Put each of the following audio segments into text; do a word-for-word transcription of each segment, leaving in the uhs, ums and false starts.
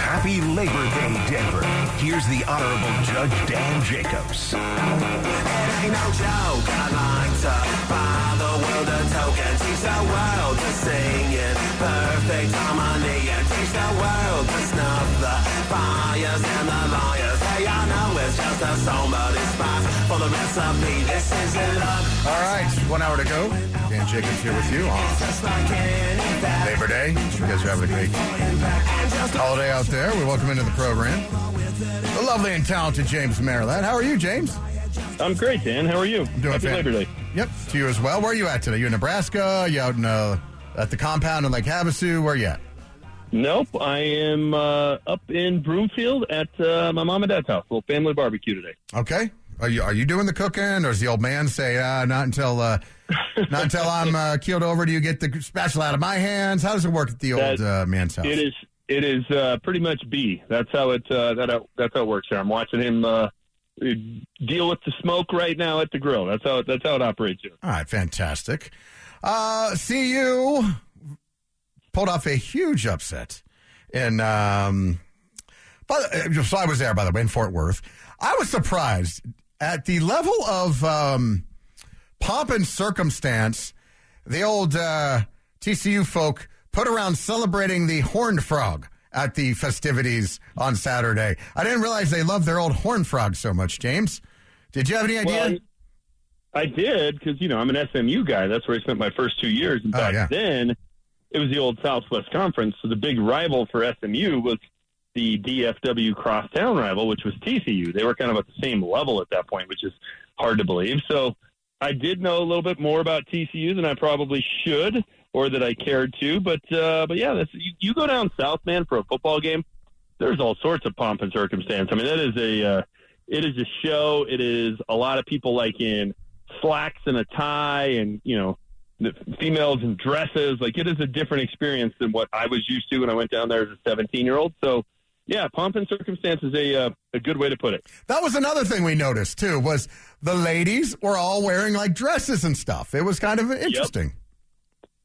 Happy Labor Day, Denver. Here's the Honorable Judge Dan Jacobs. It ain't no joke. I like to buy the world a token. Teach the world to sing in perfect harmony. And teach the world to snuff the fires and the liars. Hey, I know it's just a song, but it's fine for the recipe. This is it up. All right, one hour to go. Dan Jacobs here with you on Labor Day. You guys are having a great holiday out there. We welcome into the program the lovely and talented James Merilatt. How are you, James? I'm great, Dan. How are you? I'm doing Happy fan. Labor Day. Yep, to you as well. Where are you at today? You in Nebraska? You out in uh, at the compound in Lake Havasu? Where are you at? Nope, I am uh, up in Broomfield at uh, my mom and dad's house. A little family barbecue today. Okay. Are you are you doing the cooking, or does the old man say, uh, not until uh, not until I'm uh, keeled over do you get the spatula out of my hands? How does it work at the that, old uh, man's house? It is it is uh, pretty much B. That's how it uh, that how, that's how it works here. I'm watching him uh, deal with the smoke right now at the grill. That's how that's how it operates here. All right, fantastic. Uh, C U pulled off a huge upset. And um, so I was there, by the way, in Fort Worth. I was surprised at the level of um, pomp and circumstance the old uh, T C U folk put around celebrating the horned frog at the festivities on Saturday. I didn't realize they loved their old horned frog so much, James. Did you have any idea? Well, I did, because, you know, I'm an S M U guy. That's where I spent my first two years. And back oh, yeah. then... it was the old Southwest Conference, so the big rival for S M U was the D F W crosstown rival, which was T C U. They were kind of at the same level at that point, which is hard to believe. So I did know a little bit more about T C U than I probably should or that I cared to. But, uh, but yeah, that's, you, you go down south, man, for a football game, there's all sorts of pomp and circumstance. I mean, that is a, uh, it is a show. It is a lot of people like in slacks and a tie and, you know, the females in dresses. Like, it is a different experience than what I was used to when I went down there as a seventeen-year-old. So, yeah, pomp and circumstance is a, uh, a good way to put it. That was another thing we noticed, too, was the ladies were all wearing, like, dresses and stuff. It was kind of interesting.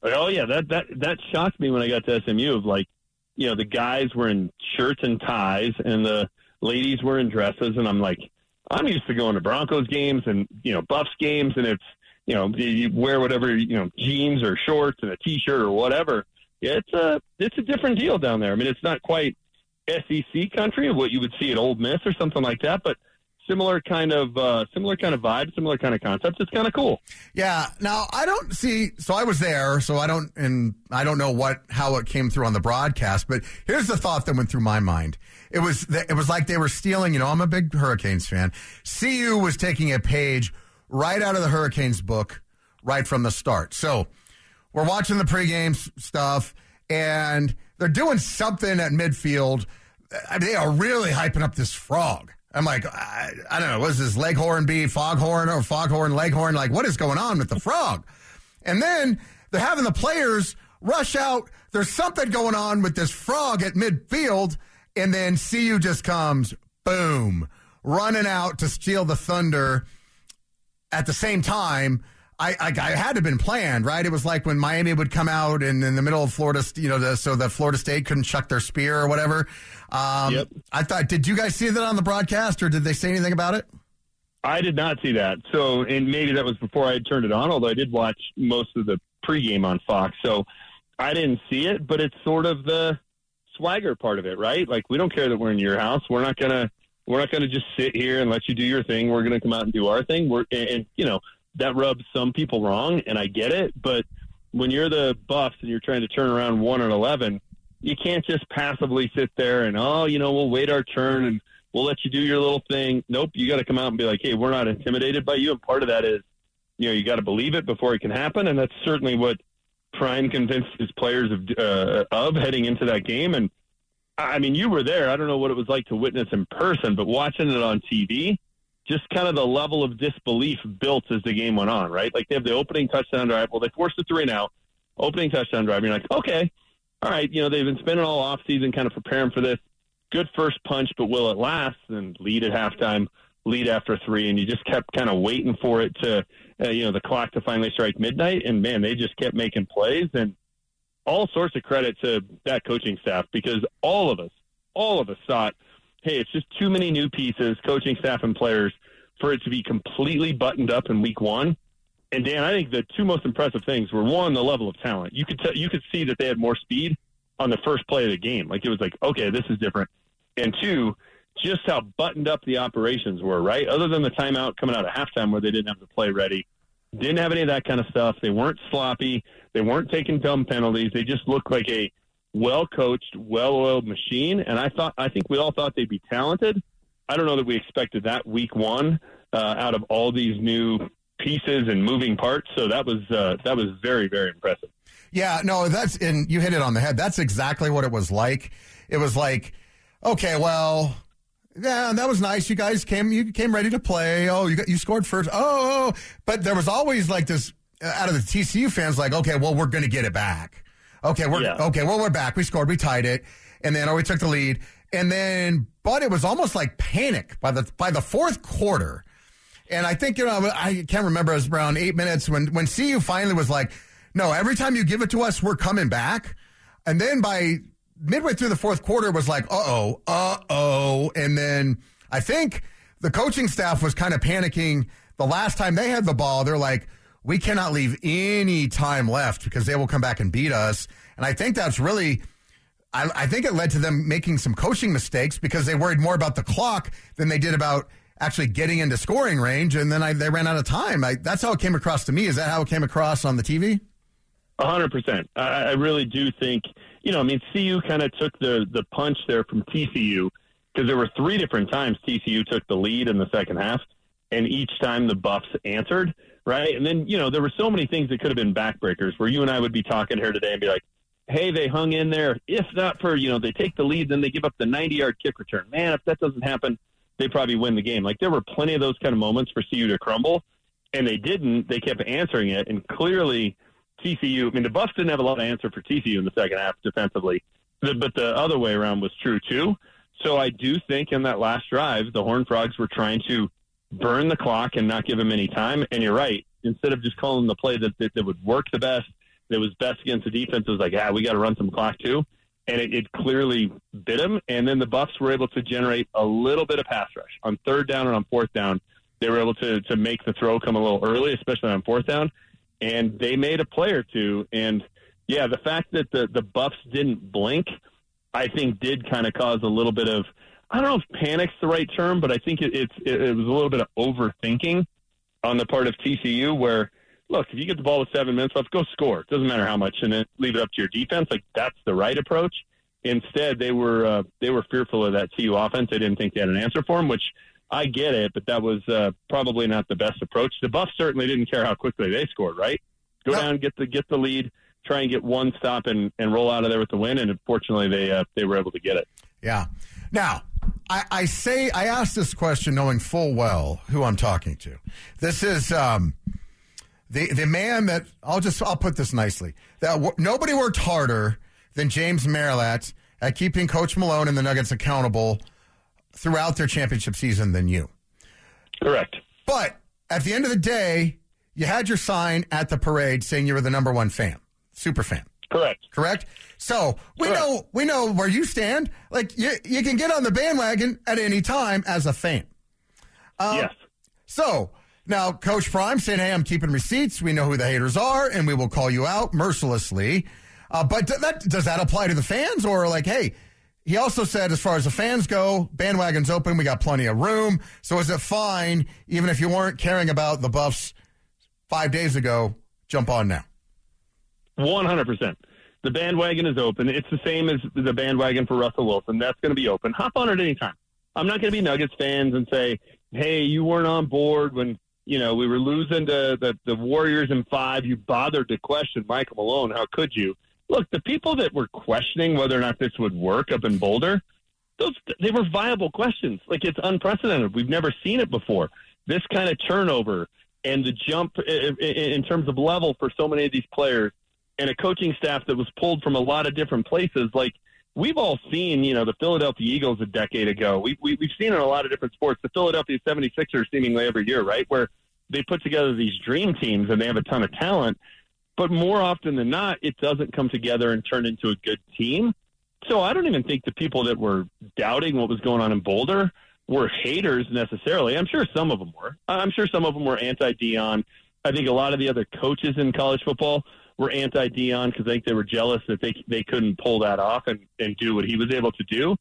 Yep. Oh, yeah, that, that, that shocked me when I got to S M U of, like, you know, the guys were in shirts and ties and the ladies were in dresses. And I'm like, I'm used to going to Broncos games and, you know, Buffs games, and it's, you know, you wear whatever, you know, jeans or shorts and a T-shirt or whatever. Yeah, it's a, it's a different deal down there. I mean, it's not quite S E C country of what you would see at Ole Miss or something like that, but similar kind of uh, similar kind of vibe, similar kind of concept. It's kind of cool. Yeah. Now, I don't see – so I was there, so I don't – and I don't know what how it came through on the broadcast, but here's the thought that went through my mind. It was that, it was like they were stealing – you know, I'm a big Hurricanes fan. C U was taking a page – right out of the Hurricanes book, right from the start. So we're watching the pregame stuff, and they're doing something at midfield. I mean, they are really hyping up this frog. I'm like, I, I don't know, what is this, leghorn bee, foghorn, or foghorn, leghorn? Like, what is going on with the frog? And then they're having the players rush out. There's something going on with this frog at midfield, and then C U just comes, boom, running out to steal the thunder. At the same time, I, I, I had to have been planned, right? It was like when Miami would come out and in the middle of Florida, you know, the, so that Florida State couldn't chuck their spear or whatever. Um, yep. I thought, did you guys see that on the broadcast, or did they say anything about it? I did not see that. So, and maybe that was before I had turned it on, although I did watch most of the pregame on Fox. So I didn't see it, but it's sort of the swagger part of it, right? Like, we don't care that we're in your house. We're not going to. We're not going to just sit here and let you do your thing. We're going to come out and do our thing. We're, and, and, you know, that rubs some people wrong, and I get it. But when you're the Buffs and you're trying to turn around one and eleven, you can't just passively sit there and, oh, you know, we'll wait our turn and we'll let you do your little thing. Nope, you got to come out and be like, hey, we're not intimidated by you. And part of that is, you know, you got to believe it before it can happen. And that's certainly what Prime convinced his players of, uh, of heading into that game. And, I mean, you were there. I don't know what it was like to witness in person, but watching it on T V, just kind of the level of disbelief built as the game went on, right? Like, they have the opening touchdown drive. Well, they forced a three now, opening touchdown drive. You're like, okay, all right. You know, they've been spending all offseason kind of preparing for this. Good first punch, but will it last? And lead at halftime, lead after three, and you just kept kind of waiting for it to, uh, you know, the clock to finally strike midnight. And, man, they just kept making plays. And all sorts of credit to that coaching staff, because all of us, all of us thought, hey, it's just too many new pieces, coaching staff and players, for it to be completely buttoned up in week one. And, Dan, I think the two most impressive things were, one, the level of talent. You could t- you could see that they had more speed on the first play of the game. Like, it was like, okay, this is different. And, two, just how buttoned up the operations were, right? Other than the timeout coming out of halftime where they didn't have the play ready, didn't have any of that kind of stuff. They weren't sloppy. They weren't taking dumb penalties. They just looked like a well-coached, well-oiled machine. And I thought, I think we all thought they'd be talented. I don't know that we expected that week one uh, out of all these new pieces and moving parts. So that was uh, that was very, very impressive. Yeah, no, that's and you hit it on the head. That's exactly what it was like. It was like, okay, well, yeah, that was nice. You guys came, you came ready to play. Oh, you got, you scored first. Oh, oh, but there was always like this uh, out of the T C U fans, like, okay, well, we're going to get it back. Okay, we're yeah. okay. Well, we're back. We scored. We tied it, and then oh, we took the lead, and then but it was almost like panic by the by the fourth quarter. And I think, you know, I can't remember, it was around eight minutes when, when C U finally was like, no, every time you give it to us, we're coming back. And then by midway through the fourth quarter, it was like, uh-oh, uh-oh. And then I think the coaching staff was kind of panicking. The last time they had the ball, they're like, we cannot leave any time left because they will come back and beat us. And I think that's really, I, I think it led to them making some coaching mistakes because they worried more about the clock than they did about actually getting into scoring range, and then I, they ran out of time. I, that's how it came across to me. Is that how it came across on the T V? A hundred percent. I really do think, you know, I mean, C U kind of took the, the punch there from T C U because there were three different times T C U took the lead in the second half, and each time the Buffs answered, right? And then, you know, there were so many things that could have been backbreakers where you and I would be talking here today and be like, hey, they hung in there. If not for, you know, they take the lead, then they give up the ninety-yard kick return. Man, if that doesn't happen, they probably win the game. Like, there were plenty of those kind of moments for C U to crumble, and they didn't. They kept answering it, and clearly T C U – I mean, the Bucs didn't have a lot of answer for T C U in the second half defensively, but the other way around was true too. So I do think in that last drive, the Horned Frogs were trying to burn the clock and not give them any time, and you're right. Instead of just calling the play that, that, that would work the best, that was best against the defense, it was like, ah, we got to run some clock too. And it, it clearly bit him. And then the Bucs were able to generate a little bit of pass rush. On third down and on fourth down, they were able to, to make the throw come a little early, especially on fourth down. And they made a play or two. And, yeah, the fact that the, the Bucs didn't blink, I think did kind of cause a little bit of, I don't know if panic's the right term, but I think it, it's, it, it was a little bit of overthinking on the part of T C U where, look, if you get the ball with seven minutes left, go score. It doesn't matter how much, and then leave it up to your defense. Like, that's the right approach. Instead, they were uh, they were fearful of that C U offense. They didn't think they had an answer for them, which I get it, but that was uh, probably not the best approach. The Buffs certainly didn't care how quickly they scored, right? Go no. down, get the get the lead, try and get one stop, and, and roll out of there with the win, and unfortunately they, uh, they were able to get it. Yeah. Now, I, I say I asked this question knowing full well who I'm talking to. This is um, – The the man that, I'll just, I'll put this nicely, that w- nobody worked harder than James Merilatt at keeping Coach Malone and the Nuggets accountable throughout their championship season than you. Correct. But at the end of the day, you had your sign at the parade saying you were the number one fan, super fan. Correct. Correct? So we Correct. know we know where you stand. Like, you, you can get on the bandwagon at any time as a fan. Um, yes. So... Now, Coach Prime saying, hey, I'm keeping receipts. We know who the haters are, and we will call you out mercilessly. Uh, but th- that, does that apply to the fans? Or, like, hey, he also said, as far as the fans go, bandwagon's open. We got plenty of room. So is it fine, even if you weren't caring about the Buffs five days ago, jump on now? one hundred percent. The bandwagon is open. It's the same as the bandwagon for Russell Wilson. That's going to be open. Hop on at any time. I'm not going to be Nuggets fans and say, hey, you weren't on board when – you know, we were losing to the, the Warriors in five. You bothered to question Michael Malone. How could you? Look, the people that were questioning whether or not this would work up in Boulder, those they were viable questions. Like, it's unprecedented. We've never seen it before. This kind of turnover and the jump in, in, in terms of level for so many of these players and a coaching staff that was pulled from a lot of different places. Like, we've all seen, you know, the Philadelphia Eagles a decade ago. We, we, we've seen it in a lot of different sports, the Philadelphia seventy-sixers seemingly every year, right, where they put together these dream teams and they have a ton of talent. But more often than not, it doesn't come together and turn into a good team. So I don't even think the people that were doubting what was going on in Boulder were haters necessarily. I'm sure some of them were. I'm sure some of them were anti-Deion. I think a lot of the other coaches in college football were anti-Deion because I think they were jealous that they they couldn't pull that off and, and do what he was able to do.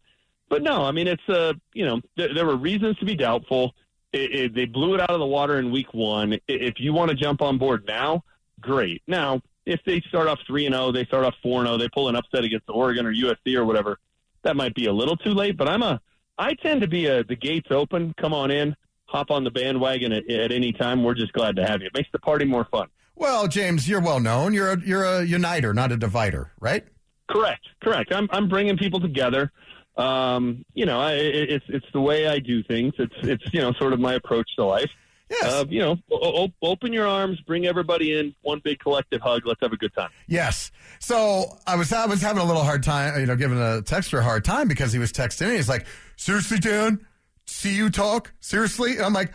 But no, I mean, it's uh, you know, th- there were reasons to be doubtful. It, it, they blew it out of the water in week one. If you want to jump on board now, great. Now, if they start off three and oh, they start off four and oh, they pull an upset against Oregon or U S C or whatever, that might be a little too late. But I'm a, I tend to be a, the gates open, come on in, hop on the bandwagon at, at any time. We're just glad to have you. It makes the party more fun. Well, James, you're well known. You're a, you're a uniter, not a divider, right? Correct, correct. I'm I'm bringing people together. Um, you know, I, it's it's the way I do things. It's it's you know sort of my approach to life. Yes. Uh, you know, o- open your arms, bring everybody in, one big collective hug. Let's have a good time. Yes. So I was I was having a little hard time, you know, giving a texter a hard time because he was texting me. He's like, seriously, Dan? C U talk? Seriously? And I'm like,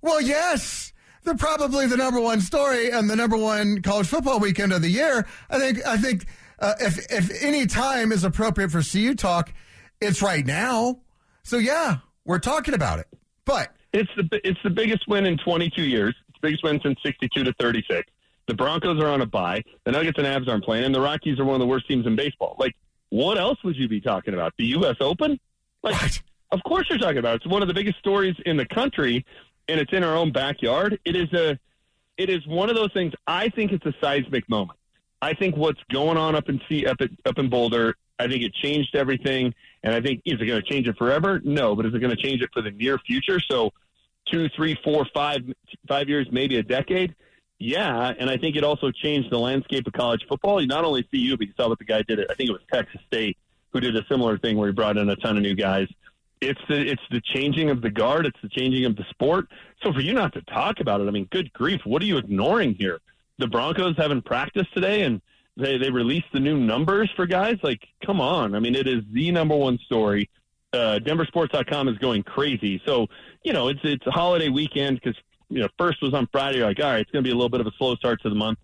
well, yes. They're probably the number one story and the number one college football weekend of the year. I think I think uh, if if any time is appropriate for C U talk, it's right now. So, yeah, we're talking about it. But It's the it's the biggest win in twenty-two years. It's the biggest win since sixty-two to thirty-six. The Broncos are on a bye. The Nuggets and Avs aren't playing, and the Rockies are one of the worst teams in baseball. Like, what else would you be talking about? The U S Open? Like, what? Of course you're talking about it. It's one of the biggest stories in the country, and it's in our own backyard. It is a it is one of those things. I think it's a seismic moment. I think what's going on up in C, up at, up in Boulder, I think it changed everything, and I think, is it going to change it forever? No, but is it going to change it for the near future? So two, three, four, five, five years, maybe a decade? Yeah, and I think it also changed the landscape of college football. Not only C U, but you saw what the guy did. I think it was Texas State who did a similar thing where he brought in a ton of new guys. It's the, it's the changing of the guard. It's the changing of the sport. So for you not to talk about it, I mean, good grief, what are you ignoring here? The Broncos haven't practiced today, and They they released the new numbers for guys. Like, come on. I mean, it is the number one story. Uh, Denver Sports dot com is going crazy. So, you know, it's it's a holiday weekend because, you know, first was on Friday. You're like, all right, it's going to be a little bit of a slow start to the month.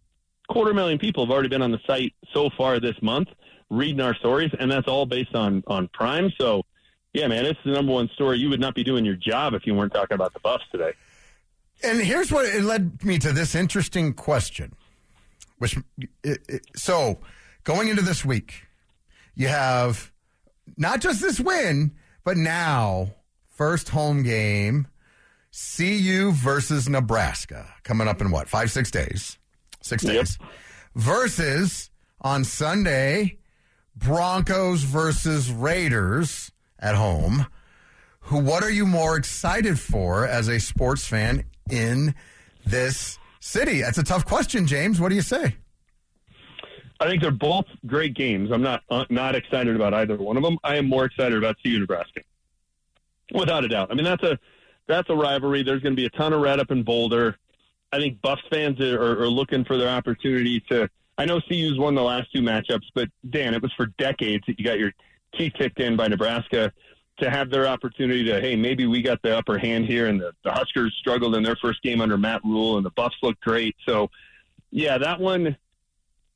Quarter million people have already been on the site so far this month reading our stories, and that's all based on, on Prime. So, yeah, man, it's the number one story. You would not be doing your job if you weren't talking about the Buffs today. And here's what it led me to this interesting question. Which it, it, so, going into this week, you have not just this win, but now, first home game, C U versus Nebraska, coming up in what, five, six days? Six days. Yep. Versus, on Sunday, Broncos versus Raiders at home. Who? What are you more excited for as a sports fan in this city? That's a tough question, James. What do you say? I think they're both great games. I'm not uh, not excited about either one of them. I am more excited about C U Nebraska, without a doubt. I mean, that's a that's a rivalry. There's going to be a ton of red up in Boulder. I think Buffs fans are, are, are looking for their opportunity to. I know C U's won the last two matchups, but Dan, it was for decades that you got your teeth kicked in by Nebraska to have their opportunity to, hey, maybe we got the upper hand here, and the, the Huskers struggled in their first game under Matt Rule, and the Buffs looked great. So, yeah, that one,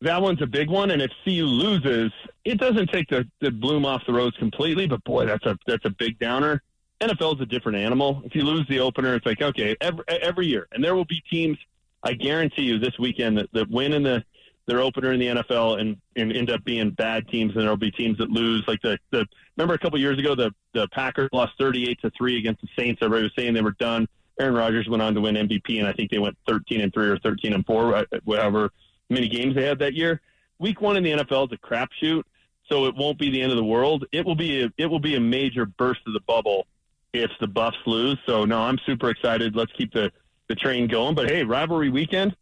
that one's a big one, and if C U loses, it doesn't take the, the bloom off the rose completely, but, boy, that's a that's a big downer. N F L's a different animal. If you lose the opener, it's like, okay, every, every year. And there will be teams, I guarantee you, this weekend that, that win in the their opener in the N F L and, and end up being bad teams, and there'll be teams that lose. Like the, the remember a couple years ago, the, the Packers lost thirty-eight to three against the Saints. Everybody was saying they were done. Aaron Rodgers went on to win M V P, and I think they went thirteen and three or thirteen and four, whatever many games they had that year. Week one in the N F L is a crapshoot, so it won't be the end of the world. It will be a, it will be a major burst of the bubble if the Buffs lose. So, no, I'm super excited. Let's keep the, the train going. But, hey, rivalry weekend,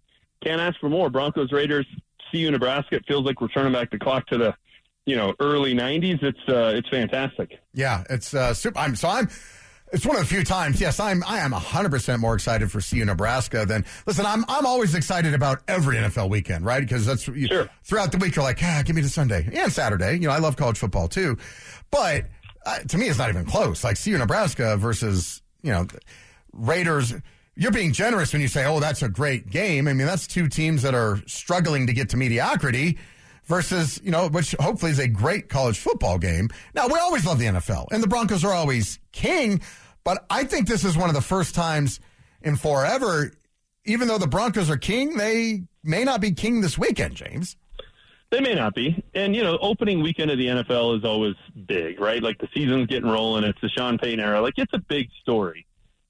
can't ask for more. Broncos, Raiders, C U Nebraska, it feels like we're turning back the clock to the, you know, early nineties. It's uh, it's fantastic. Yeah, it's uh, super. I'm so I'm It's one of the few times, yes, I'm, I am one hundred percent more excited for C U Nebraska than, listen, I'm I'm always excited about every N F L weekend, right? Because that's, you, sure. Throughout the week, you're like, ah, give me to Sunday and Saturday. You know, I love college football too. But uh, to me, it's not even close. Like C U Nebraska versus, you know, Raiders. You're being generous when you say, oh, that's a great game. I mean, that's two teams that are struggling to get to mediocrity. Versus, you know, which hopefully is a great college football game. Now, we always love the N F L, and the Broncos are always king, but I think this is one of the first times in forever, even though the Broncos are king, they may not be king this weekend, James. They may not be. And, you know, opening weekend of the N F L is always big, right? Like, the season's getting rolling. It's the Sean Payton era. Like, it's a big story.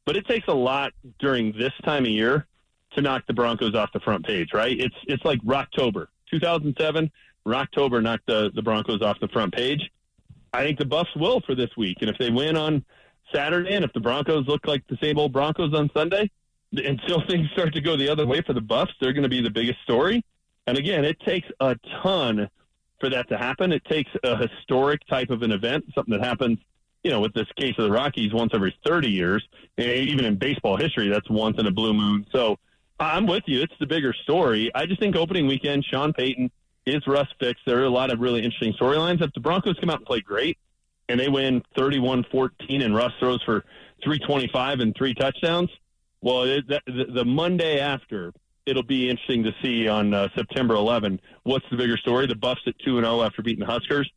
But it takes a lot during this time of year to knock the Broncos off the front page, right? It's, it's like Rocktober. two thousand seven, Rocktober knocked the, the Broncos off the front page. I think the Buffs will for this week. And if they win on Saturday and if the Broncos look like the same old Broncos on Sunday, until things start to go the other way for the Buffs, they're going to be the biggest story. And, again, it takes a ton for that to happen. It takes a historic type of an event, something that happens, you know, with this case of the Rockies once every thirty years. And even in baseball history, that's once in a blue moon. So, I'm with you. It's the bigger story. I just think opening weekend, Sean Payton, is Russ fixed? There are a lot of really interesting storylines. If the Broncos come out and play great, and they win thirty-one fourteen, and Russ throws for three twenty-five and three touchdowns, well, it, that, the, the Monday after, it'll be interesting to see on uh, September eleventh, what's the bigger story, the Buffs at two and oh after beating the Huskers,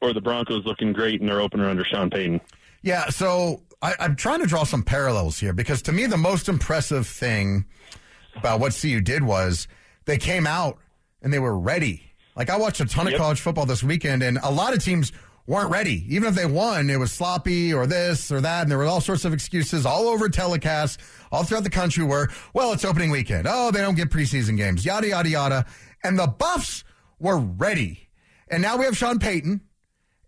or the Broncos looking great in their opener under Sean Payton? Yeah, so I, I'm trying to draw some parallels here, because to me the most impressive thing about what C U did was they came out and they were ready. Like, I watched a ton of yep. college football this weekend, and a lot of teams weren't ready. Even if they won, it was sloppy or this or that, and there were all sorts of excuses all over telecasts, all throughout the country where, well, it's opening weekend. Oh, they don't get preseason games, yada, yada, yada. And the Buffs were ready. And now we have Sean Payton,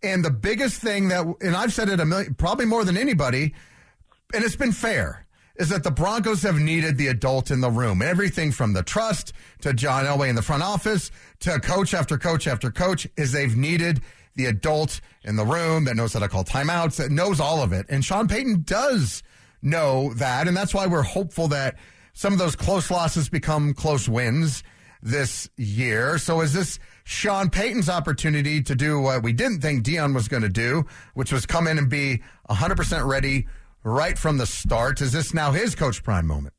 and the biggest thing that, and I've said it a million, probably more than anybody, and it's been fair, is that the Broncos have needed the adult in the room. Everything from the trust to John Elway in the front office to coach after coach after coach is they've needed the adult in the room that knows how to call timeouts, that knows all of it. And Sean Payton does know that, and that's why we're hopeful that some of those close losses become close wins this year. So is this Sean Payton's opportunity to do what we didn't think Deion was going to do, which was come in and be one hundred percent ready right from the start? Is this now his Coach Prime moment?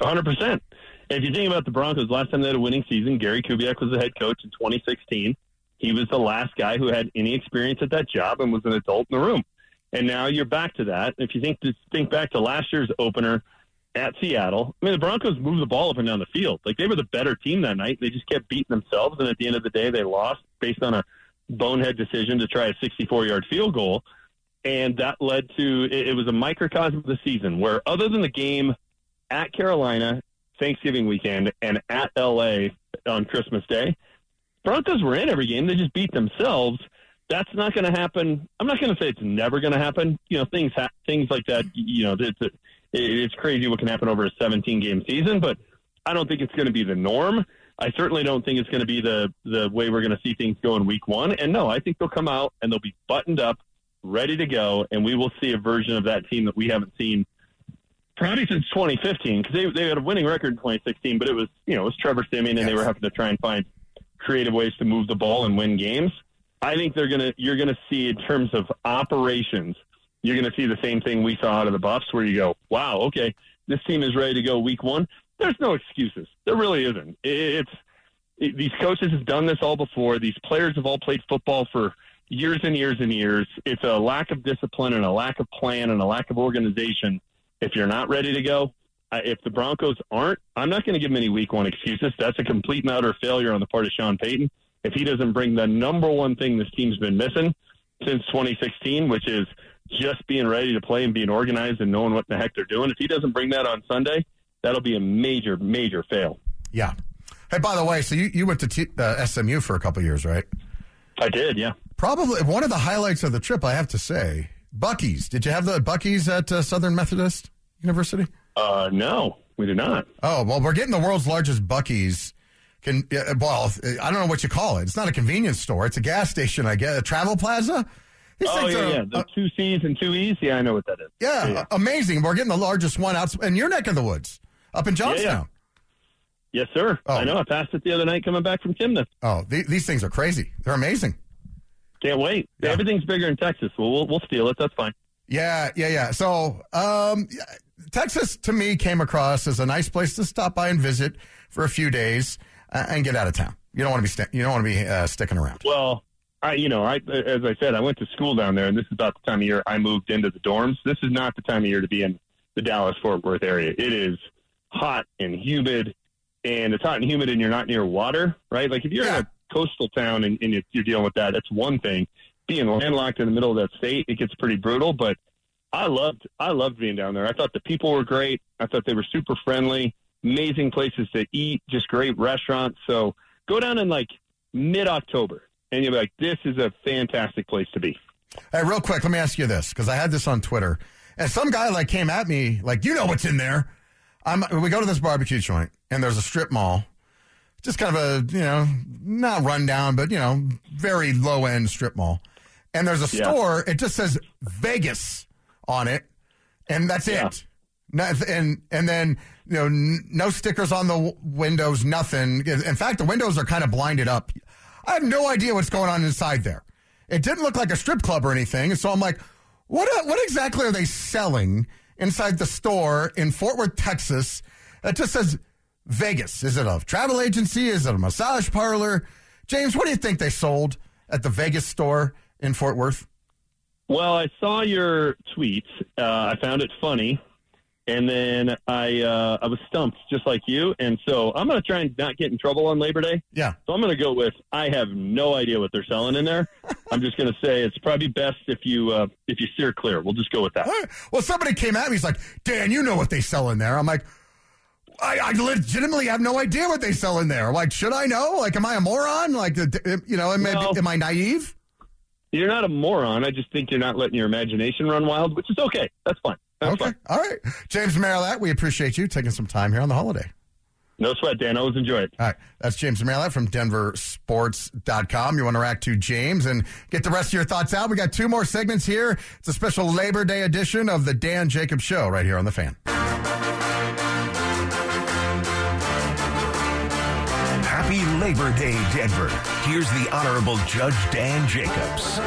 one hundred percent. If you think about the Broncos, last time they had a winning season, Gary Kubiak was the head coach in twenty sixteen. He was the last guy who had any experience at that job and was an adult in the room. And now you're back to that. If you think to, think back to last year's opener at Seattle, I mean, the Broncos moved the ball up and down the field. Like, they were the better team that night. They just kept beating themselves, and at the end of the day, they lost based on a bonehead decision to try a sixty-four-yard field goal. And that led to, it was a microcosm of the season where, other than the game at Carolina Thanksgiving weekend and at L A on Christmas Day, Broncos were in every game. They just beat themselves. That's not going to happen. I'm not going to say it's never going to happen. You know, things ha- things like that, you know, it's, a, it's crazy what can happen over a seventeen-game season, but I don't think it's going to be the norm. I certainly don't think it's going to be the, the way we're going to see things go in week one. And, no, I think they'll come out and they'll be buttoned up, ready to go, and we will see a version of that team that we haven't seen probably since twenty fifteen, because they, they had a winning record in twenty sixteen, but it was, you know, it was Trevor Siemian, and yes. they were having to try and find creative ways to move the ball and win games. I think they're going to, you're going to see, in terms of operations, you're going to see the same thing we saw out of the Buffs, where you go, wow, okay, this team is ready to go week one. There's no excuses. There really isn't. It's, it, these coaches have done this all before. These players have all played football for years and years and years. It's a lack of discipline and a lack of plan and a lack of organization. If you're not ready to go, uh, if the Broncos aren't, I'm not going to give them any week one excuses. That's a complete and utter failure on the part of Sean Payton if he doesn't bring the number one thing this team's been missing since twenty sixteen, which is just being ready to play and being organized and knowing what the heck they're doing. If he doesn't bring that on Sunday, that'll be a major, major fail. Yeah. Hey, by the way, so you, you went to t- uh, S M U for a couple years, right? I did, yeah. Probably one of the highlights of the trip, I have to say, Buc-ee's. Did you have the Buc-ee's at uh, Southern Methodist University? Uh, no, we did not. Oh, well, we're getting the world's largest Buc-ee's. Can, uh, well, I don't know what you call it. It's not a convenience store. It's a gas station, I guess. A travel plaza? These oh, things yeah, are, yeah. The uh, two C's and two E's. Yeah, I know what that is. Yeah, yeah. Amazing. We're getting the largest one out in your neck of the woods, up in Johnstown. Yeah, yeah. Yes, sir. Oh. I know. I passed it the other night coming back from Chimney. Oh, th- these things are crazy. They're amazing. Can't wait. Yeah. Everything's bigger in Texas. Well, we'll we'll steal it. That's fine. Yeah, yeah, yeah. So, um, Texas, to me, came across as a nice place to stop by and visit for a few days uh, and get out of town. You don't want to be st- you don't want to be uh, sticking around. Well, I you know, I as I said, I went to school down there, and this is about the time of year I moved into the dorms. This is not the time of year to be in the Dallas-Fort Worth area. It is hot and humid, and it's hot and humid, and you're not near water, right? Like if you're yeah. in a coastal town and, and you're dealing with that, that's one thing. Being landlocked in the middle of that state, it gets pretty brutal, but I loved I loved being down there. I thought the people were great. I thought they were super friendly, amazing places to eat, just great restaurants. So go down in like mid-October, and you'll be like, this is a fantastic place to be. Hey, real quick, let me ask you this, because I had this on Twitter, and some guy like came at me like, you know what's in there. I'm, we go to this barbecue joint, and there's a strip mall. Just kind of a, you know, not rundown, but, you know, very low-end strip mall. And there's a yeah. store, it just says Vegas on it, and that's yeah. it. And and then, you know, n- no stickers on the w- windows, nothing. In fact, the windows are kind of blinded up. I have no idea what's going on inside there. It didn't look like a strip club or anything, and so I'm like, what a, what exactly are they selling inside the store in Fort Worth, Texas, that just says Vegas? Is it a travel agency? Is it a massage parlor? James, what do you think they sold at the Vegas store in Fort Worth? Well, I saw your tweets. Uh, I found it funny. And then I uh, I was stumped just like you. And so I'm going to try and not get in trouble on Labor Day. Yeah. So I'm going to go with, I have no idea what they're selling in there. I'm just going to say it's probably best if you uh, if you steer clear. We'll just go with that. Right. Well, somebody came at me. He's like, Dan, you know what they sell in there. I'm like, I, I legitimately have no idea what they sell in there. Like, should I know? Like, am I a moron? Like, you know, am, well, am I naive? You're not a moron. I just think you're not letting your imagination run wild, which is okay. That's fine. That's okay. Fine. All right. James Merilatt, we appreciate you taking some time here on the holiday. No sweat, Dan. Always enjoy it. All right. That's James Merilatt from Denver Sports dot com. You want to react to James and get the rest of your thoughts out. We got two more segments here. It's a special Labor Day edition of the Dan Jacobs Show right here on The Fan. Happy Labor Day, Denver. Here's the Honorable Judge Dan Jacobs.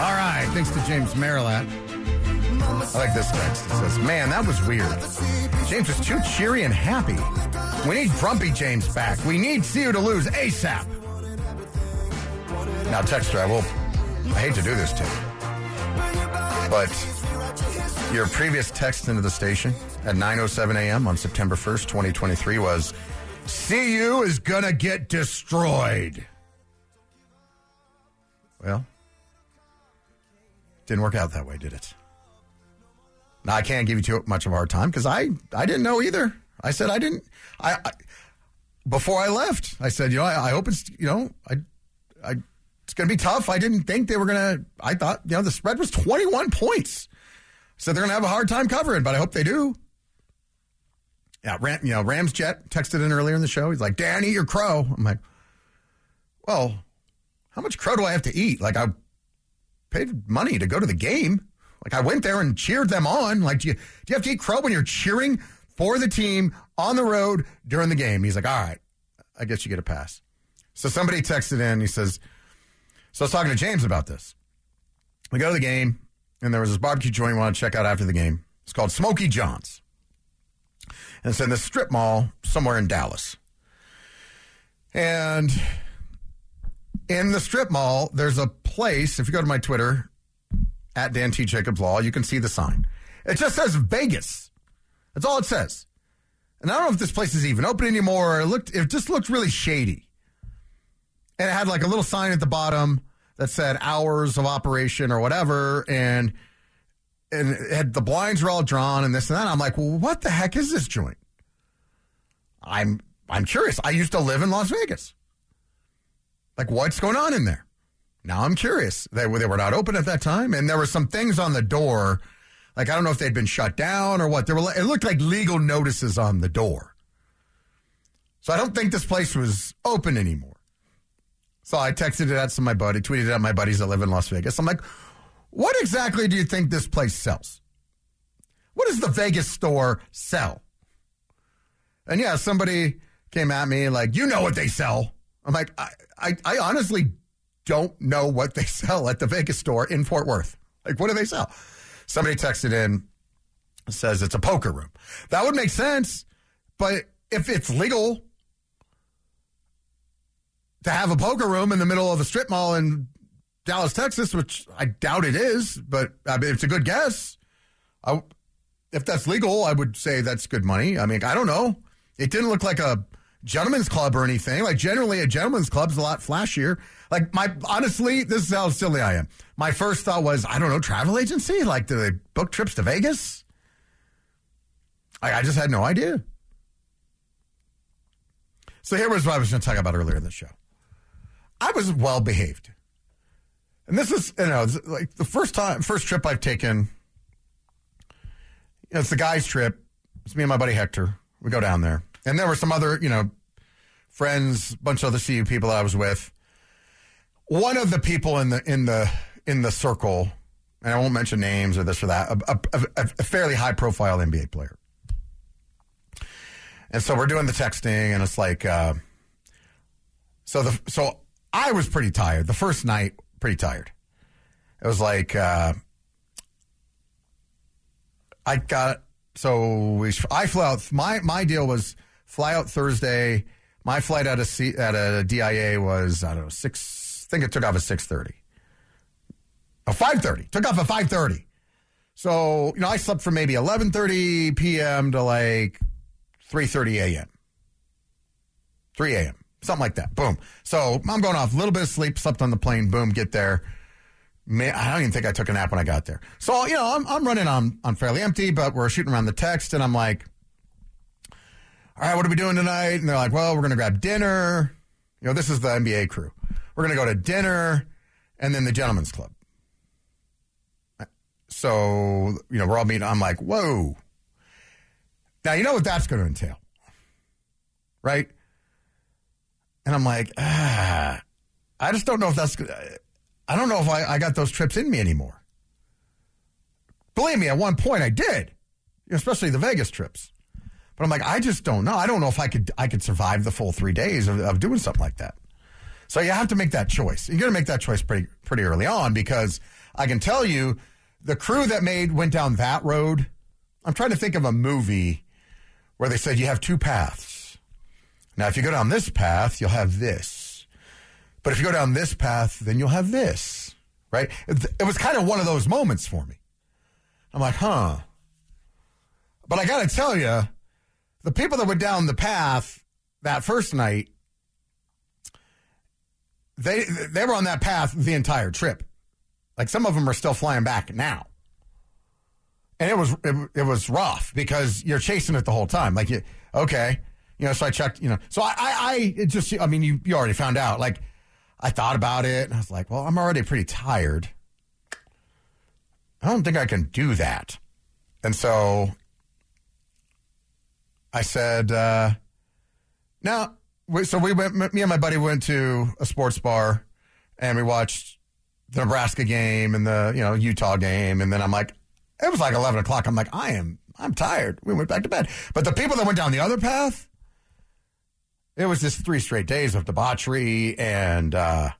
All right, thanks to James Merilatt. I like this text. It says, man, that was weird. James is too cheery and happy. We need grumpy James back. We need C U to lose ASAP. Now, texter, I will. I hate to do this to you, but your previous text into the station at nine oh seven a.m. on September first, twenty twenty-three was, C U is going to get destroyed. Well, didn't work out that way, did it? Now, I can't give you too much of a hard time because I, I didn't know either. I said I didn't. I, I Before I left, I said, you know, I, I hope it's, you know, I, I it's going to be tough. I didn't think they were going to, I thought, you know, the spread was twenty-one points. So they're going to have a hard time covering, but I hope they do. Yeah, Ram, you know, Rams Jet texted in earlier in the show. He's like, Dan, eat your crow. I'm like, well, how much crow do I have to eat? Like, I paid money to go to the game. Like, I went there and cheered them on. Like, do you, do you have to eat crow when you're cheering for the team on the road during the game? He's like, all right, I guess you get a pass. So somebody texted in. He says, so I was talking to James about this. We go to the game, and there was this barbecue joint we want to check out after the game. It's called Smokey John's. And it's in this strip mall somewhere in Dallas. And in the strip mall, there's a place, if you go to my Twitter, at Dan T. Jacobs Law, you can see the sign. It just says Vegas. That's all it says. And I don't know if this place is even open anymore. It looked, it just looked really shady. And it had like a little sign at the bottom that said hours of operation or whatever. And and it had, the blinds were all drawn and this and that. I'm like, well, what the heck is this joint? I'm I'm curious. I used to live in Las Vegas. Like, what's going on in there? Now I'm curious. They were, they were not open at that time, and there were some things on the door. Like, I don't know if they'd been shut down or what. There were, it looked like legal notices on the door. So I don't think this place was open anymore. So I texted it out to my buddy, tweeted it out to my buddies that live in Las Vegas. I'm like, what exactly do you think this place sells? What does the Vegas store sell? And, yeah, somebody came at me like, you know what they sell. I'm like, I, I, I honestly don't know what they sell at the Vegas store in Fort Worth. Like, what do they sell? Somebody texted in, says it's a poker room. That would make sense, but if it's legal to have a poker room in the middle of a strip mall in Dallas, Texas, which I doubt it is, but I mean, it's a good guess. I, if that's legal, I would say that's good money. I mean, I don't know. It didn't look like a gentleman's club or anything. Like, generally, a gentleman's club's a lot flashier. Like, my honestly, this is how silly I am. My first thought was, I don't know, travel agency? Like, do they book trips to Vegas? I, I just had no idea. So here was what I was going to talk about earlier in the show. I was well behaved, and this is, you know, like the first time, first trip I've taken. You know, it's the guys' trip. It's me and my buddy Hector. We go down there. And there were some other, you know, friends, bunch of other C U people that I was with. One of the people in the in the in the circle, and I won't mention names or this or that, a, a, a fairly high-profile N B A player. And so we're doing the texting, and it's like, uh, so the so I was pretty tired the first night, pretty tired. It was like, uh, I got so we I flew out. My my deal was fly out Thursday. My flight out of C, at a D I A was, I don't know, six. I think it took off at six thirty. Oh, five thirty. Took off at five thirty. So, you know, I slept from maybe eleven thirty p.m. to like three thirty a.m. three a.m. something like that. Boom. So I'm going off a little bit of sleep. Slept on the plane. Boom. Get there. Man, I don't even think I took a nap when I got there. So, you know, I'm I'm running on, on fairly empty, but we're shooting around the text, and I'm like, all right, what are we doing tonight? And they're like, well, we're going to grab dinner. You know, this is the N B A crew. We're going to go to dinner and then the gentleman's club. So, you know, we're all meeting. I'm like, whoa. Now, you know what that's going to entail, right? And I'm like, ah, I just don't know if that's good. I don't know if I, I got those trips in me anymore. Believe me, at one point I did, especially the Vegas trips. But I'm like, I just don't know. I don't know if I could I could survive the full three days of, of doing something like that. So you have to make that choice. You're going to make that choice pretty pretty early on, because I can tell you the crew that made went down that road. I'm trying to think of a movie where they said you have two paths. Now, if you go down this path, you'll have this. But if you go down this path, then you'll have this, right? It was kind of one of those moments for me. I'm like, huh. But I got to tell you, the people that went down the path that first night, they they were on that path the entire trip. Like, some of them are still flying back now. And it was it, it was rough, because you're chasing it the whole time. Like, you, okay, you know, so I checked, you know. So I, I, I it just, I mean, you, you already found out, like, I thought about it, and I was like, well, I'm already pretty tired. I don't think I can do that. And so I said, uh, now, so we went, me and my buddy went to a sports bar, and we watched the Nebraska game and the, you know, Utah game. And then I'm like, it was like eleven o'clock. I'm like, I am, I'm tired. We went back to bed. But the people that went down the other path, it was just three straight days of debauchery and uh,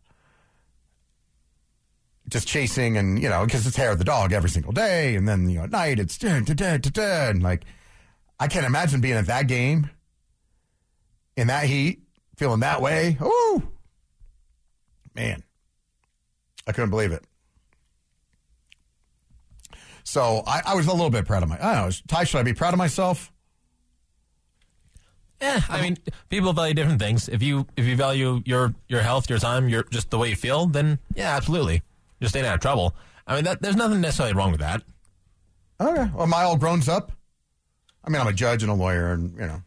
just chasing, and, you know, because it's hair of the dog every single day. And then, you know, at night it's da, da, da, da, da, and like, I can't imagine being at that game in that heat, feeling that way. Ooh, man, I couldn't believe it. So I, I was a little bit proud of my, I don't know, Ty, should I be proud of myself? Yeah, I mean, people value different things. If you if you value your, your health, your time, your just the way you feel, then yeah, absolutely, you're staying out of trouble. I mean, that, there's nothing necessarily wrong with that. Okay, well, am I all grown up? I mean, I'm a judge and a lawyer, and, you know,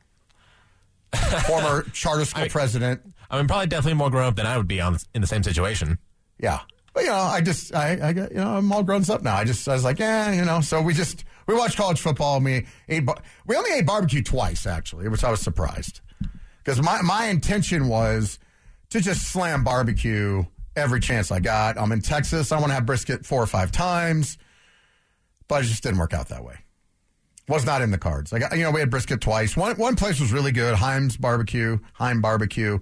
former charter school I mean, president. I mean, probably definitely more grown up than I would be on in the same situation. Yeah. But, you know, I just, I, I, you know, I'm all grown up now. I just, I was like, yeah, you know, so we just, we watched college football. And we ate, bar- we only ate barbecue twice, actually, which I was surprised. Because my, my intention was to just slam barbecue every chance I got. I'm in Texas. I want to have brisket four or five times. But it just didn't work out that way. Was not in the cards. I got, you know, we had brisket twice. One one place was really good, Heim's Barbecue. Heim Barbecue,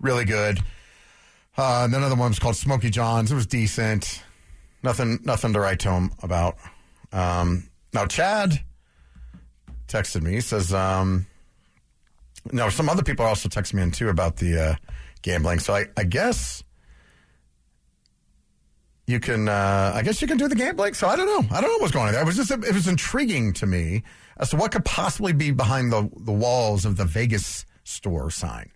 really good. Uh, and then another one was called Smokey John's. It was decent. Nothing nothing to write to him about. Um, now, Chad texted me. He says, um, no, some other people also texted me in, too, about the uh, gambling. So I, I guess you can, uh, I guess you can do the gambling. So I don't know. I don't know what's going on there. It was just, it was intriguing to me as to what could possibly be behind the, the walls of the Vegas store sign.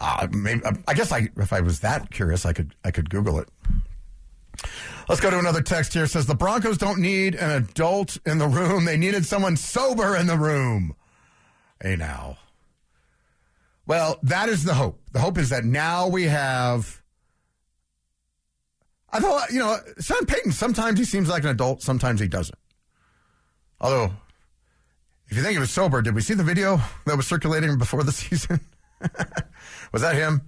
Uh, maybe, I guess I, if I was that curious, I could, I could Google it. Let's go to another text here. It says the Broncos don't need an adult in the room. They needed someone sober in the room. Hey now. Well, that is the hope. The hope is that now we have. I thought, you know, Sean Payton, sometimes he seems like an adult, sometimes he doesn't. Although, if you think he was sober, did we see the video that was circulating before the season? Was that him?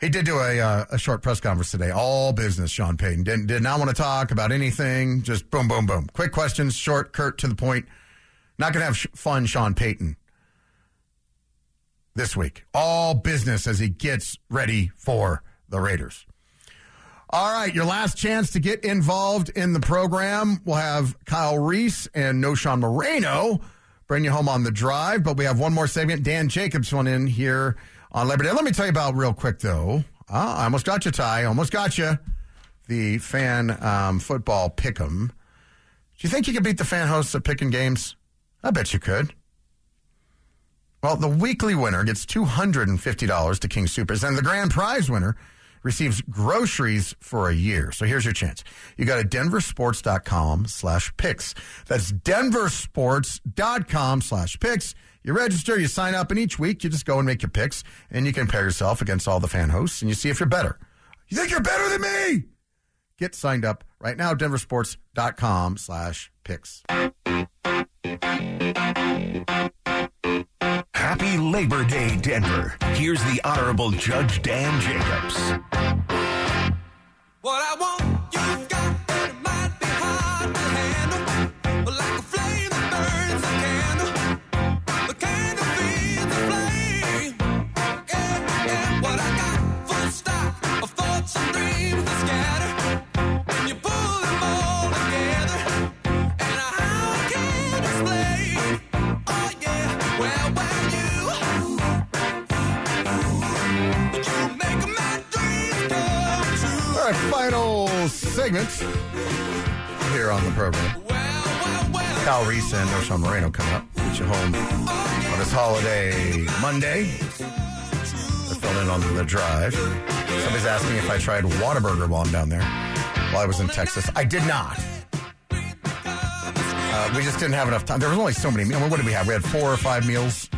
He did do a uh, a short press conference today. All business, Sean Payton. Didn't, did not want to talk about anything. Just boom, boom, boom. Quick questions, short, curt, to the point. Not going to have sh- fun, Sean Payton, this week. All business as he gets ready for the Raiders. All right, your last chance to get involved in the program. We'll have Kyle Reese and Oshawn Moreno bring you home on the drive, but we have one more segment. Dan Jacobs went in here on Labor Day. Let me tell you about real quick, though. Uh, I almost got you, Ty. Almost got you. The fan um, football pick'em. Do you think you could beat the fan hosts at picking games? I bet you could. Well, the weekly winner gets two hundred fifty dollars to King Supers, and the grand prize winner receives groceries for a year. So here's your chance. You go to Denversports.com slash picks. That's Denversports.com slash picks. You register, you sign up, and each week you just go and make your picks, and you compare yourself against all the fan hosts, and you see if you're better. You think you're better than me? Get signed up right now, Denversports.com slash picks. Happy Labor Day, Denver. Here's the Honorable Judge Dan Jacobs. What I want, you've got, but it might be hard to handle. But like a flame that burns a candle, the candle feeds the flame. Yeah, yeah, what I got, full stop, of thoughts and dreams that scatter. And you pull them all together, and how I can explain. Oh yeah, well, well. Our final segment here on the program. Kyle Reese and Oshawn Moreno coming up. Get you home on this holiday Monday. I filled in on the drive. Somebody's asking if I tried Whataburger while I'm down there, while I was in Texas. I did not. Uh, we just didn't have enough time. There was only so many meals. What did we have? We had four or five meals.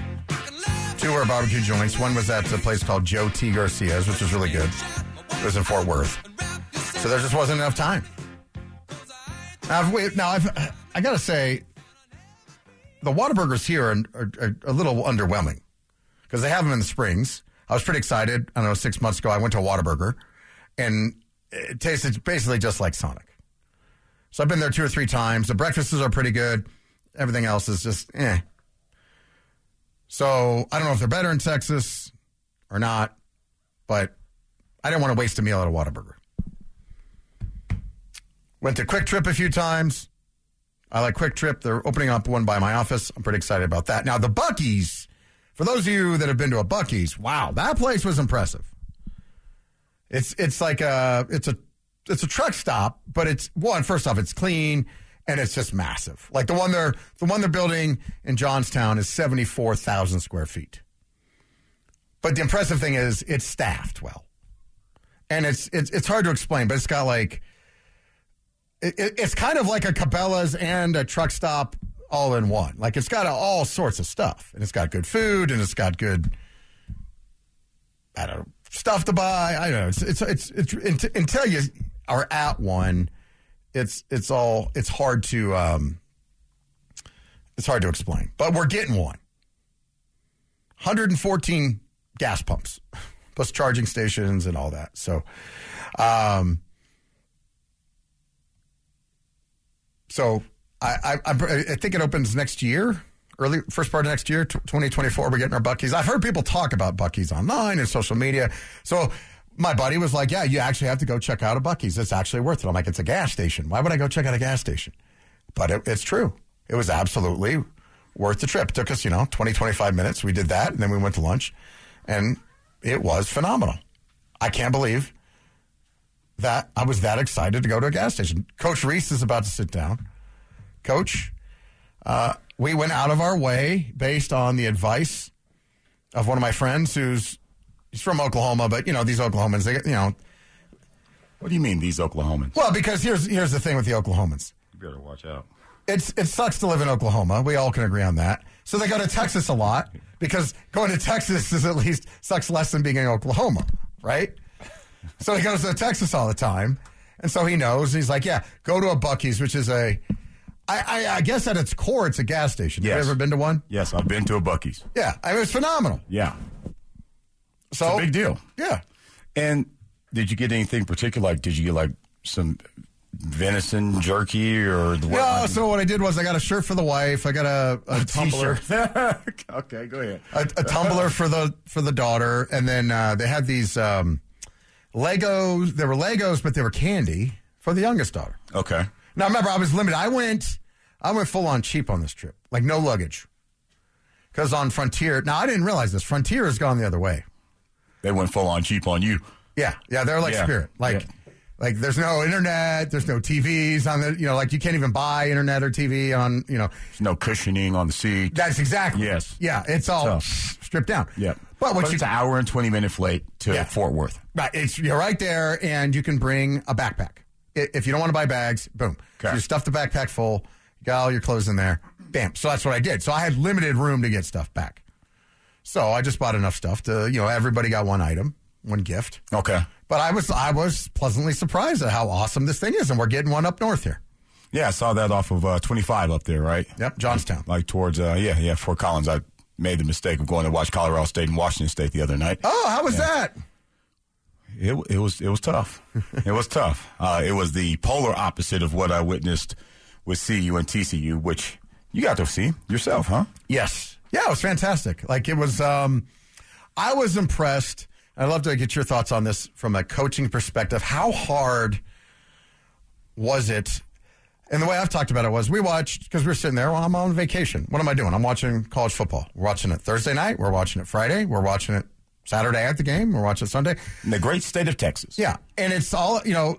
Two were barbecue joints. One was at a place called Joe T. Garcia's, which was really good. It was in Fort Worth. So there just wasn't enough time. Now, I've, now I've, I got to say, the Whataburgers here are, are, are a little underwhelming because they have them in the Springs. I was pretty excited. I don't know, six months ago, I went to a Whataburger, and it tasted basically just like Sonic. So I've been there two or three times. The breakfasts are pretty good. Everything else is just eh. So I don't know if they're better in Texas or not, but I didn't want to waste a meal at a Whataburger. Went to Quick Trip a few times. I like Quick Trip. They're opening up one by my office. I'm pretty excited about that. Now, the Buc-ee's, for those of you that have been to a Buc-ee's, wow, that place was impressive. It's it's like a it's a it's a truck stop, but it's one, first off, it's clean and it's just massive. Like the one they're the one they're building in Johnstown is seventy-four thousand square feet. But the impressive thing is it's staffed well. And it's, it's it's hard to explain, but it's got like, it, it's kind of like a Cabela's and a truck stop all in one. Like, it's got all sorts of stuff. And it's got good food, and it's got good, I don't know, stuff to buy. I don't know. It's, it's, it's, it's, it's until you are at one, it's, it's all, it's hard to, um, it's hard to explain. But we're getting one. one hundred fourteen gas pumps, plus charging stations and all that. So, um, so I, I, I think it opens next year, early first part of next year, twenty twenty-four. We're getting our Buc-ee's. I've heard people talk about Buc-ee's online and social media. So my buddy was like, "Yeah, you actually have to go check out a Buc-ee's. It's actually worth it." I'm like, "It's a gas station. Why would I go check out a gas station?" But it, it's true. It was absolutely worth the trip. It took us, you know, twenty, twenty-five minutes. We did that, and then we went to lunch, and it was phenomenal. I can't believe that I was that excited to go to a gas station. Coach Reese is about to sit down. Coach, uh, we went out of our way based on the advice of one of my friends who's he's from Oklahoma, but, you know, these Oklahomans, they, you know. What do you mean, these Oklahomans? Well, because here's here's the thing with the Oklahomans. You better watch out. It's It sucks to live in Oklahoma. We all can agree on that. So they go to Texas a lot because going to Texas is at least sucks less than being in Oklahoma, right? So he goes to Texas all the time, and so he knows. He's like, yeah, go to a Buc-ee's, which is a, I, I, I guess at its core, it's a gas station. Yes. Have you ever been to one? Yes, I've been to a Buc-ee's. Yeah, I mean, it's phenomenal. Yeah. So, it's a big deal. Yeah. And did you get anything particular? Like, did you get, like, some venison jerky or the No, so what I did was I got a shirt for the wife. I got a, a, a tumbler. Okay, go ahead. A, a tumbler for the for the daughter. And then uh, they had these um, Legos. They were Legos, but they were candy for the youngest daughter. Okay. Now, remember, I was limited. I went I went full-on cheap on this trip. Like, no luggage. Because on Frontier, now, I didn't realize this. Frontier has gone the other way. They went full-on cheap on you. Yeah. Yeah, they're like yeah. Spirit. Like, yeah. Like, there's no internet, there's no T Vs on the, you know, like, you can't even buy internet or T V on, you know. There's no cushioning on the seat. That's exactly. Yes. Yeah, it's all so, stripped down. Yeah. But, but you, it's an hour and twenty-minute flight to yeah. Fort Worth. Right. It's, you're right there, and you can bring a backpack. If you don't want to buy bags, boom. Okay. So you stuff the backpack full, you got all your clothes in there, bam. So that's what I did. So I had limited room to get stuff back. So I just bought enough stuff to, you know, everybody got one item, one gift. Okay. But I was I was pleasantly surprised at how awesome this thing is, and we're getting one up north here. Yeah, I saw that off of uh, twenty-five up there, right? Yep, Johnstown. Like towards, uh, yeah, yeah, Fort Collins. I made the mistake of going to watch Colorado State and Washington State the other night. Oh, how was yeah. that? It it was it was tough. It was tough. Uh, it was the polar opposite of what I witnessed with C U and T C U, which you got to see yourself, huh? Yes. Yeah, it was fantastic. Like, it was, um, I was impressed. I'd love to get your thoughts on this from a coaching perspective. How hard was it? And the way I've talked about it was we watched, because we were sitting there, well, I'm on vacation. What am I doing? I'm watching college football. We're watching it Thursday night. We're watching it Friday. We're watching it Saturday at the game. We're watching it Sunday. In the great state of Texas. Yeah. And it's all, you know,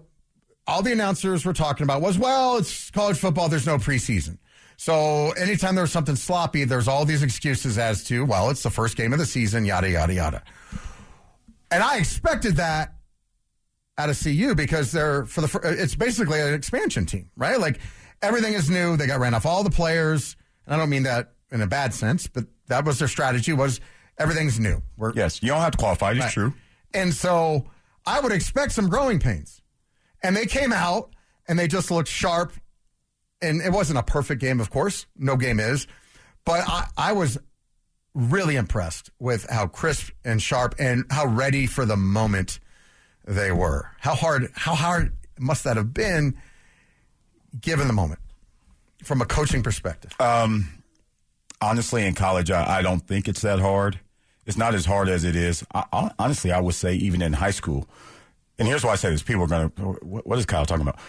all the announcers were talking about was, well, it's college football. There's no preseason. So anytime there's something sloppy, there's all these excuses as to, well, it's the first game of the season, yada, yada, yada. And I expected that out of C U because they're for the it's basically an expansion team, right? Like, everything is new. They got ran off all the players, and I don't mean that in a bad sense, but that was their strategy was everything's new. We're, yes, you don't have to qualify. It's right. True. And so I would expect some growing pains. And they came out, and they just looked sharp. And it wasn't a perfect game, of course. No game is. But I, I was really impressed with how crisp and sharp and how ready for the moment they were. How hard how hard must that have been given the moment from a coaching perspective? Um, honestly, in college, I, I don't think it's that hard. It's not as hard as it is. I, I, honestly, I would say even in high school. And here's why I say this. People are going to – what is Kyle talking about?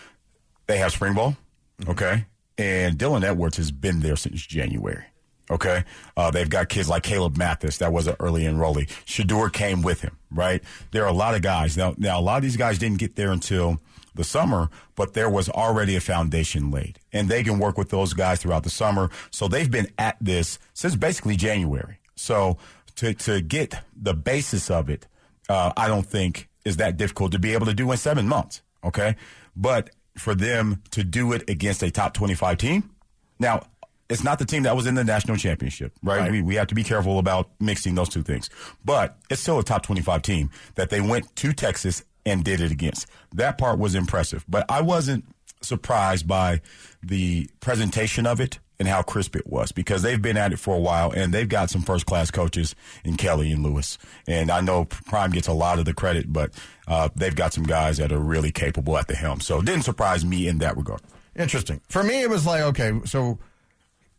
They have spring ball, okay? And Dylan Edwards has been there since January. Okay, uh, they've got kids like Caleb Mathis. That was an early enrollee. Shedeur came with him, right? There are a lot of guys. Now, now, a lot of these guys didn't get there until the summer, but there was already a foundation laid. And they can work with those guys throughout the summer. So they've been at this since basically January. So to, to get the basis of it, uh, I don't think is that difficult to be able to do in seven months, okay? But for them to do it against a top twenty-five team, now – It's not the team that was in the national championship, right? right. I mean, we have to be careful about mixing those two things. But it's still a top twenty-five team that they went to Texas and did it against. That part was impressive. But I wasn't surprised by the presentation of it and how crisp it was, because they've been at it for a while, and they've got some first-class coaches in Kelly and Lewis. And I know Prime gets a lot of the credit, but uh, they've got some guys that are really capable at the helm. So it didn't surprise me in that regard. Interesting. For me, it was like, okay, so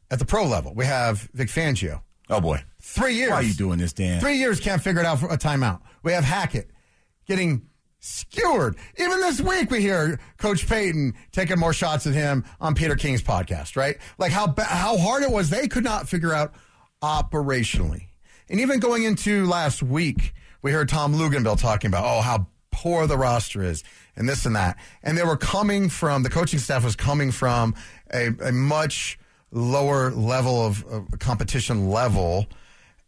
at the pro level, we have Vic Fangio. Oh, boy. Three years. Why are you doing this, Dan? Three years can't figure it out for a timeout. We have Hackett getting skewered. Even this week we hear Coach Payton taking more shots at him on Peter King's podcast, right? Like how ba- how hard it was they could not figure out operationally. And even going into last week, we heard Tom Luganville talking about, oh, how poor the roster is and this and that. And they were coming from, the coaching staff was coming from a, a much lower level of, of competition level.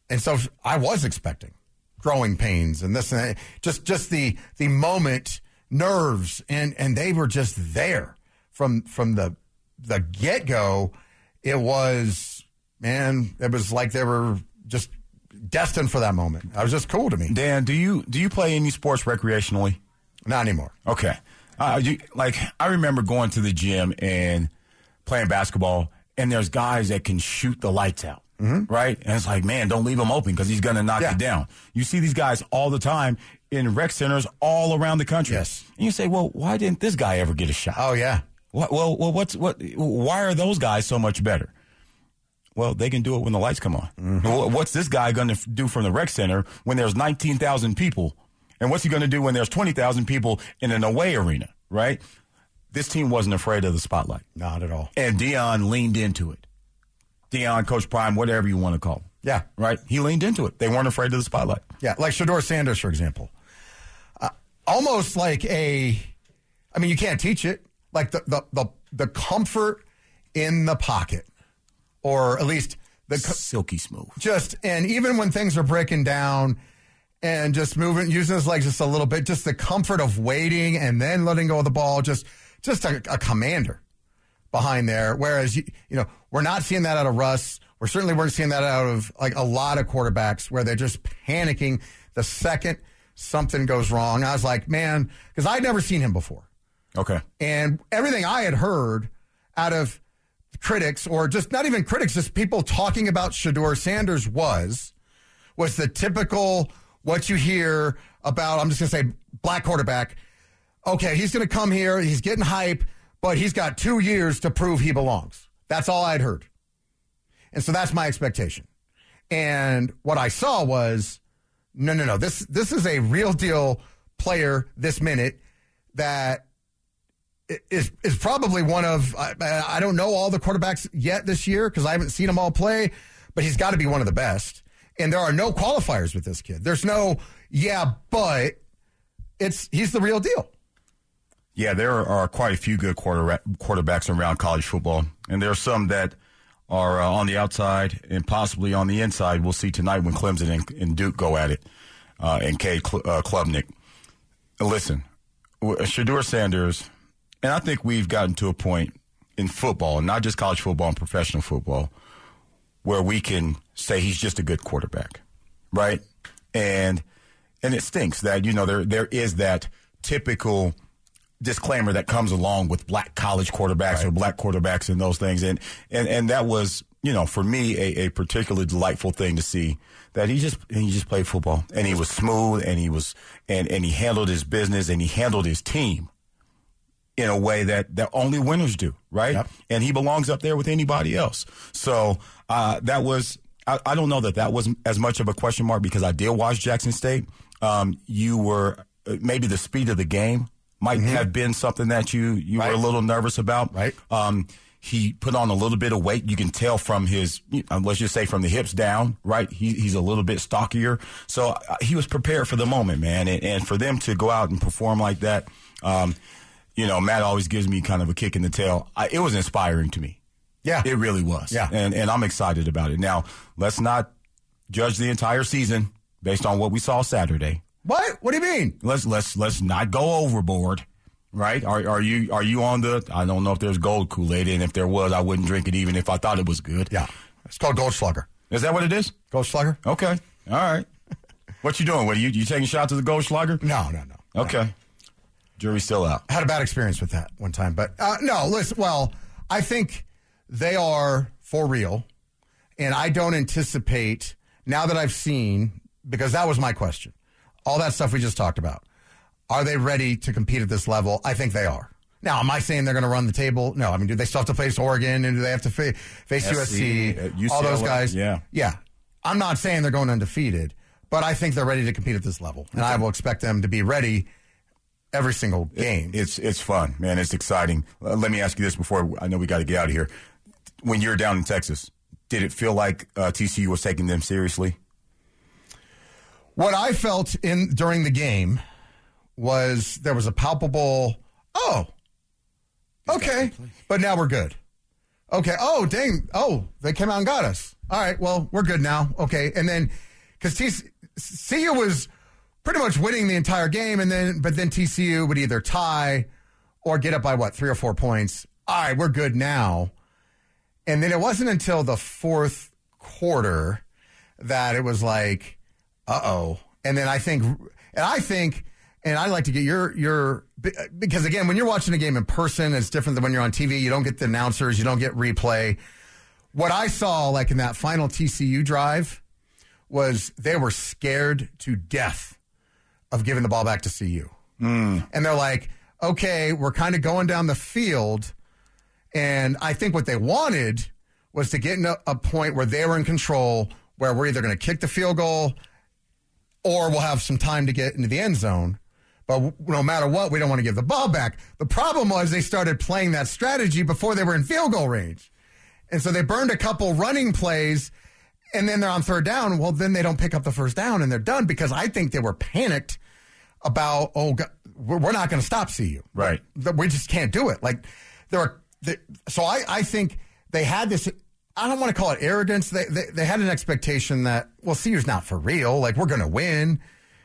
And so I was expecting growing pains and this and that. Just just the the moment nerves and and they were just there from from the the get-go. It was, man, it was like they were just destined for that moment. It was just cool to me. Dan, do you do you play any sports recreationally? Not anymore. Okay. Uh, you, like I remember going to the gym and playing basketball, and there's guys that can shoot the lights out. Mm-hmm. Right? And it's like, man, don't leave him open because he's going to knock yeah. it down. You see these guys all the time in rec centers all around the country. Yes. And you say, well, why didn't this guy ever get a shot? Oh, yeah. What, well, well, what's what? Why are those guys so much better? Well, they can do it when the lights come on. Mm-hmm. What's this guy going to do from the rec center when there's nineteen thousand people? And what's he going to do when there's twenty thousand people in an away arena? Right? This team wasn't afraid of the spotlight. Not at all. And Deion leaned into it. Deion, Coach Prime, whatever you want to call him. Yeah. Right? He leaned into it. They weren't afraid of the spotlight. Yeah, like Shedeur Sanders, for example. Uh, almost like a, I mean, you can't teach it. Like the, the, the, the comfort in the pocket, or at least the co- silky smooth. Just, and even when things are breaking down and just moving, using his legs just a little bit, just the comfort of waiting and then letting go of the ball, just, just a, a commander behind there, whereas, you, you know, we're not seeing that out of Russ. We're certainly weren't seeing that out of, like, a lot of quarterbacks where they're just panicking the second something goes wrong. I was like, man, because I'd never seen him before. Okay. And everything I had heard out of critics, or just not even critics, just people talking about Shedeur Sanders was, was the typical what you hear about, I'm just going to say, black quarterback. Okay, he's going to come here. He's getting hype. But he's got two years to prove he belongs. That's all I'd heard. And so that's my expectation. And what I saw was, no, no, no. This this is a real deal player this minute that is, is probably one of, I, I don't know all the quarterbacks yet this year because I haven't seen them all play, but he's got to be one of the best. And there are no qualifiers with this kid. There's no, yeah, but it's he's the real deal. Yeah, there are quite a few good quarter, quarterbacks around college football, and there are some that are uh, on the outside and possibly on the inside. We'll see tonight when Clemson and, and Duke go at it, uh, and Cade Cl- uh, Klubnik. Listen, Shedeur Sanders, and I think we've gotten to a point in football, not just college football and professional football, where we can say he's just a good quarterback, right? And and it stinks that, you know, there there is that typical disclaimer that comes along with black college quarterbacks, right, or black quarterbacks and those things. And, and, and that was, you know, for me, a, a particularly delightful thing to see, that he just, he just played football and he was smooth and he was, and, and he handled his business and he handled his team in a way that, that only winners do. Right. Yep. And he belongs up there with anybody else. So, uh, that was, I, I don't know that that was as much of a question mark, because I did watch Jackson State. Um, you were maybe the speed of the game might mm-hmm. have been something that you, you right. were a little nervous about. Right. Um, he put on a little bit of weight. You can tell from his, let's just say from the hips down, right? He, he's a little bit stockier. So he was prepared for the moment, man. And, and for them to go out and perform like that, um, you know, Matt always gives me kind of a kick in the tail. I, it was inspiring to me. Yeah. It really was. Yeah. And, and I'm excited about it. Now, let's not judge the entire season based on what we saw Saturday. What? What do you mean? Let's let's let's not go overboard, right? Are, are you are you on the? I don't know if there's gold Kool-Aid, and if there was, I wouldn't drink it even if I thought it was good. Yeah, it's called Goldschläger. Is that what it is? Goldschläger. Okay, all right. What you doing? What are you you taking shots at the Goldschläger? No, no, no. Okay, no. Jury's still out. I had a bad experience with that one time, but uh, no. Listen, well, I think they are for real, and I don't anticipate now that I've seen because that was my question. All that stuff we just talked about. Are they ready to compete at this level? I think they are. Now, am I saying they're going to run the table? No. I mean, do they still have to face Oregon, and do they have to fa- face U S C, U C L A, all those guys? Yeah. Yeah. I'm not saying they're going undefeated, but I think they're ready to compete at this level, and okay. I will expect them to be ready every single game. It, it's it's fun, man. It's exciting. Uh, let me ask you this before I know we got to get out of here. When you were down in Texas, did it feel like uh, T C U was taking them seriously? What I felt in during the game was there was a palpable, oh, okay, but now we're good. Okay, oh, dang, oh, they came out and got us. All right, well, we're good now. Okay, and then, because T C U was pretty much winning the entire game, and then but then T C U would either tie or get up by, what, three or four points. All right, we're good now. And then it wasn't until the fourth quarter that it was like, uh-oh. And then I think, and I think, and I'd like to get your, your because, again, when you're watching a game in person, it's different than when you're on T V. You don't get the announcers. You don't get replay. What I saw, like, in that final T C U drive was they were scared to death of giving the ball back to C U. Mm. And they're like, okay, we're kind of going down the field. And I think what they wanted was to get in a, a point where they were in control, where we're either going to kick the field goal or we'll have some time to get into the end zone. But no matter what, we don't want to give the ball back. The problem was they started playing that strategy before they were in field goal range. And so they burned a couple running plays, and then they're on third down. Well, then they don't pick up the first down, and they're done because I think they were panicked about, oh, God, we're not going to stop C U. Right. We just can't do it. Like there are, they, So I, I think they had this, I don't want to call it arrogance. They, they, they had an expectation that, well, C U's not for real. Like, we're going to win.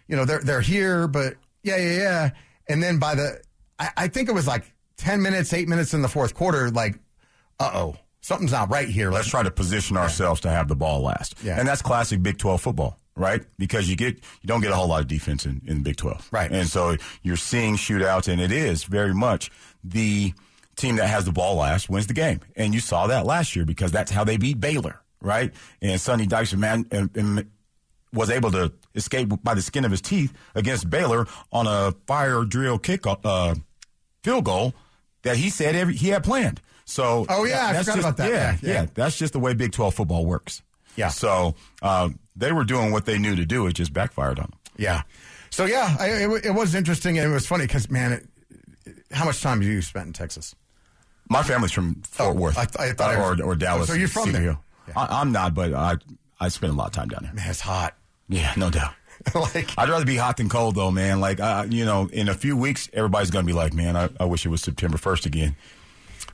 You know, they're, they're here, but... Yeah, yeah, yeah. And then by the, I, I think it was like ten minutes, eight minutes in the fourth quarter, like, uh-oh, something's not right here. Let's try to position ourselves yeah. to have the ball last. Yeah. And that's classic Big twelve football, right? Because you get you don't get a whole lot of defense in, in Big twelve. Right. And so you're seeing shootouts, and it is very much the team that has the ball last wins the game. And you saw that last year because that's how they beat Baylor, right? And Sonny Dykes and Man and, and was able to escape by the skin of his teeth against Baylor on a fire drill kick uh, field goal that he said every, he had planned. So oh yeah, that, I forgot just, about that. Yeah, yeah, yeah, that's just the way Big twelve football works. Yeah. So uh, they were doing what they knew to do. It just backfired on them. Yeah. So yeah, I, it, it was interesting and it was funny because man, it, it, how much time did you spend in Texas? My family's from Fort oh, Worth I, I thought uh, I was, or, or Dallas. So you're from there? Yeah. I, I'm not, but I I spent a lot of time down there. Man, it's hot. Yeah, no doubt. like, I'd rather be hot than cold, though, man. Like, uh, you know, in a few weeks, everybody's going to be like, man, I, I wish it was September first again.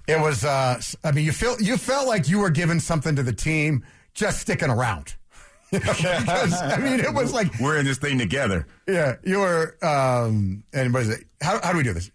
It was, uh, I mean, you feel, you felt like you were giving something to the team just sticking around. You know, because, I mean, it was like. We're in this thing together. Yeah, you were, um, and what is it? How, how do we do this?